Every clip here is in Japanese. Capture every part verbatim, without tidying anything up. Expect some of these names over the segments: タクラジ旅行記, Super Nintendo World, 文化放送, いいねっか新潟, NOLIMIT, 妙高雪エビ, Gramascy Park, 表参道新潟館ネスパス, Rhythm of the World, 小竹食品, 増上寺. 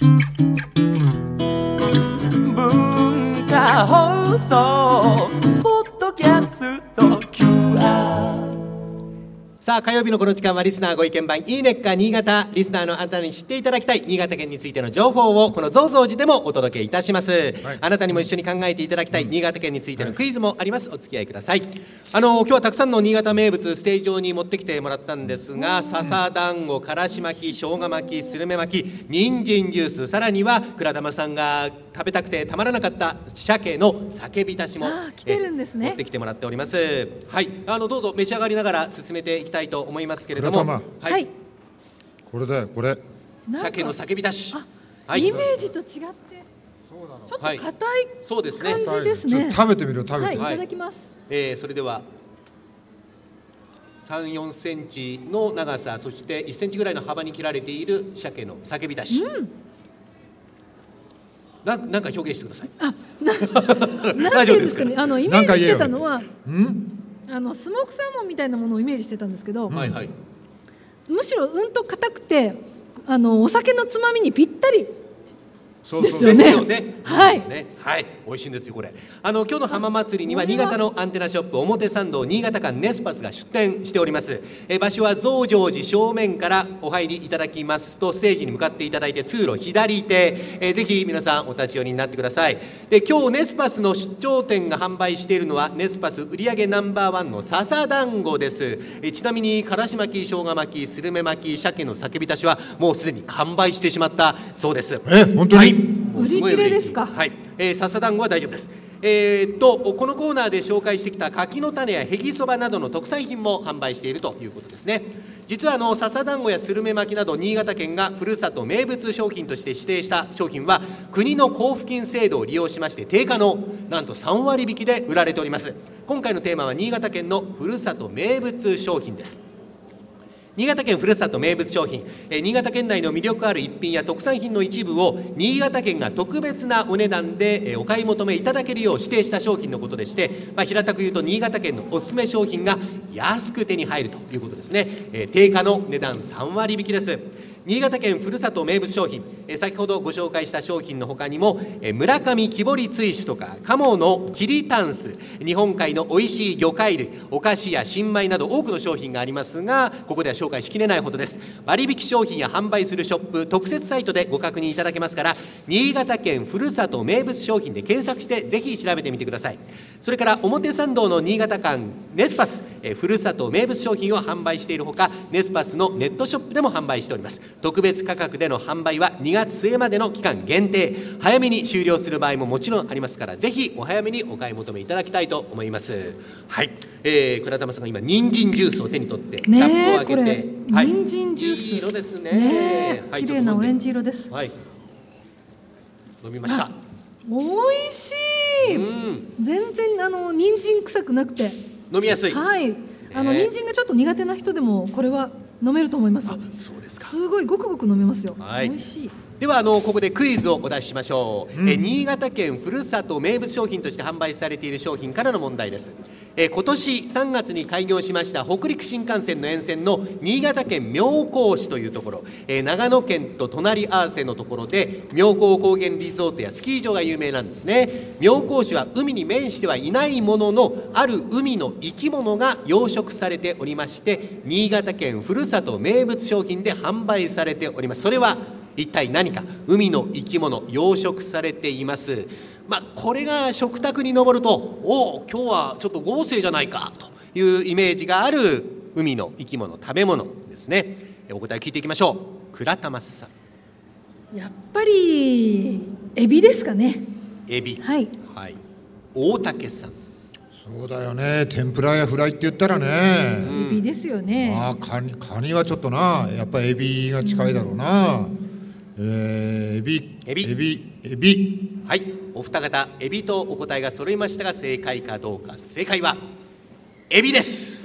文化放送ポッドキャスト キューアール。 さあ火曜日のこの時間はリスナーご意見番いいねっか新潟。リスナーのあなたに知っていただきたい新潟県についての情報をこの増増寺でもお届けいたします、はい、あなたにも一緒に考えていただきたい新潟県についてのクイズもあります、はい、お付き合いください。あの今日はたくさんの新潟名物ステージ上に持ってきてもらったんですが、笹団子、からし巻き、生姜巻き、スルメ巻き、人参ジュース、さらには倉玉さんが食べたくてたまらなかった鮭の酒浸しも来てるんですね。持ってきてもらっております。はい、あのどうぞ召し上がりながら進めていきたいと思いますけれども、はい、はい、これだよこれ鮭の酒浸し、はい、イメージと違ってそうだな、ちょっと硬い感じですね、はい、ですね、ちょっと食べてみるよ食べて、はい、いただきます、えー、それではさん、よんセンチの長さそしていちセンチぐらいの幅に切られている鮭の酒浸し、うん、な, なんか表現してください。あ、ななんていうんですかね。あのイメージしてたのは、あのスモークサーモンみたいなものをイメージしてたんですけど、はいはい、むしろうんと硬くて、あのお酒のつまみにぴったりですよね。はい、はい、美味しいんですよこれ。あの今日の浜祭りには新潟のアンテナショップ表参道新潟館ネスパスが出店しております。え場所は増上寺正面からお入りいただきますとステージに向かっていただいて通路左手、えぜひ皆さんお立ち寄りになってください。で今日ネスパスの出張店が販売しているのはネスパス売上ナンバーワンの笹団子です。えちなみにからし巻き、生姜巻き、スルメ巻き、鮭の酒浸しはもうすでに完売してしまったそうです。え本当に、はい、売り切れですか。はい、えー、笹団子は大丈夫です。えー、っとこのコーナーで紹介してきた柿の種やへぎそばなどの特産品も販売しているということですね。実はあの笹団子やスルメ巻きなど新潟県がふるさと名物商品として指定した商品は国の交付金制度を利用しまして定価のなんとさんわりびきで売られております。今回のテーマは新潟県のふるさと名物商品です。新潟県ふるさと名物商品、え新潟県内の魅力ある一品や特産品の一部を新潟県が特別なお値段でえお買い求めいただけるよう指定した商品のことでして、まあ、平たく言うと新潟県のおすすめ商品が安く手に入るということですね。え定価の値段さんわりびきです。新潟県ふるさと名物商品、え先ほどご紹介した商品の他にもえ村上木彫り追酒とか鴨のきりたんす、日本海のおいしい魚介類、お菓子や新米など多くの商品がありますがここでは紹介しきれないほどです。割引商品や販売するショップ、特設サイトでご確認いただけますから新潟県ふるさと名物商品で検索してぜひ調べてみてください。それから表参道の新潟館ネスパス、えふるさと名物商品を販売しているほかネスパスのネットショップでも販売しております。特別価格での販売はにがつすえまでの期間限定、早めに終了する場合ももちろんありますからぜひお早めにお買い求めいただきたいと思います。はい、えー、倉玉さんが今人参ジュースを手に取ってキャップを開けて、はい、人参ジュースいい色ですね。ね、はい、綺麗なオレンジ色です。はい、飲みました。おいしい、うん、全然あの人参臭くなくて飲みやすい。はい、ね、あの人参がちょっと苦手な人でもこれは飲めると思います。あ、そうですか。すごいごくごく飲めますよ。はい、美味しい。ではあのここでクイズをお出ししましょう。うん、え新潟県ふるさと名物商品として販売されている商品からの問題です。え今年さんがつに開業しました北陸新幹線の沿線の新潟県妙高市というところ、え長野県と隣り合わせのところで妙高高原リゾートやスキー場が有名なんですね。妙高市は海に面してはいないもののある海の生き物が養殖されておりまして新潟県ふるさと名物商品で販売されております。それは一体何か。海の生き物養殖されています。まあ、これが食卓に上るとおお今日はちょっと豪勢じゃないかというイメージがある海の生き物食べ物ですね。お答え聞いていきましょう。倉玉さんやっぱりエビですかね。エビ、はい、はい、大竹さんそうだよね。天ぷらやフライって言ったらね、うん、エビですよね。まあ、カニ、カニはちょっとなやっぱエビが近いだろうな、うん、えー、エビ、エビ、エビ、エビ、はい、お二方エビとお答えが揃いましたが正解かどうか。正解はエビです。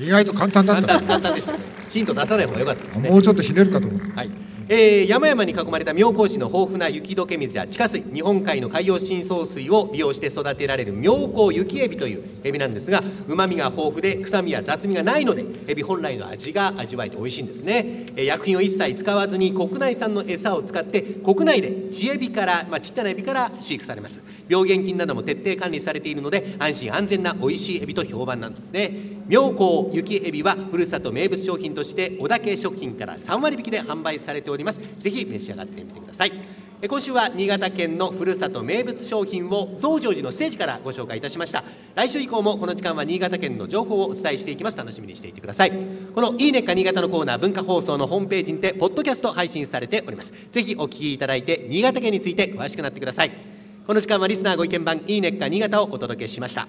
意外と簡単だった、ね、簡単、簡単でした、ね、ヒント出さない方が良かったですね。もうちょっとひねるかと思った。はい、えー、山々に囲まれた妙高市の豊富な雪解け水や地下水、日本海の海洋深層水を利用して育てられる妙高雪エビというエビなんですが、旨味が豊富で臭みや雑味がないのでエビ本来の味が味わえて美味しいんですね。えー、薬品を一切使わずに国内産の餌を使って国内で地エビから、まあ、ちっちゃなエビから飼育されます。病原菌なども徹底管理されているので安心安全な美味しいエビと評判なんですね。妙高雪エビはふるさと名物商品として小竹食品からさんわりびきで販売されております。ぜひ召し上がってみてください。今週は新潟県のふるさと名物商品を増上寺のステージからご紹介いたしました。来週以降もこの時間は新潟県の情報をお伝えしていきます。楽しみにしていてください。このいいねっか新潟のコーナー、文化放送のホームページにてポッドキャスト配信されております。ぜひお聞きいただいて新潟県について詳しくなってください。この時間はリスナーご意見番いいねっか新潟をお届けしました。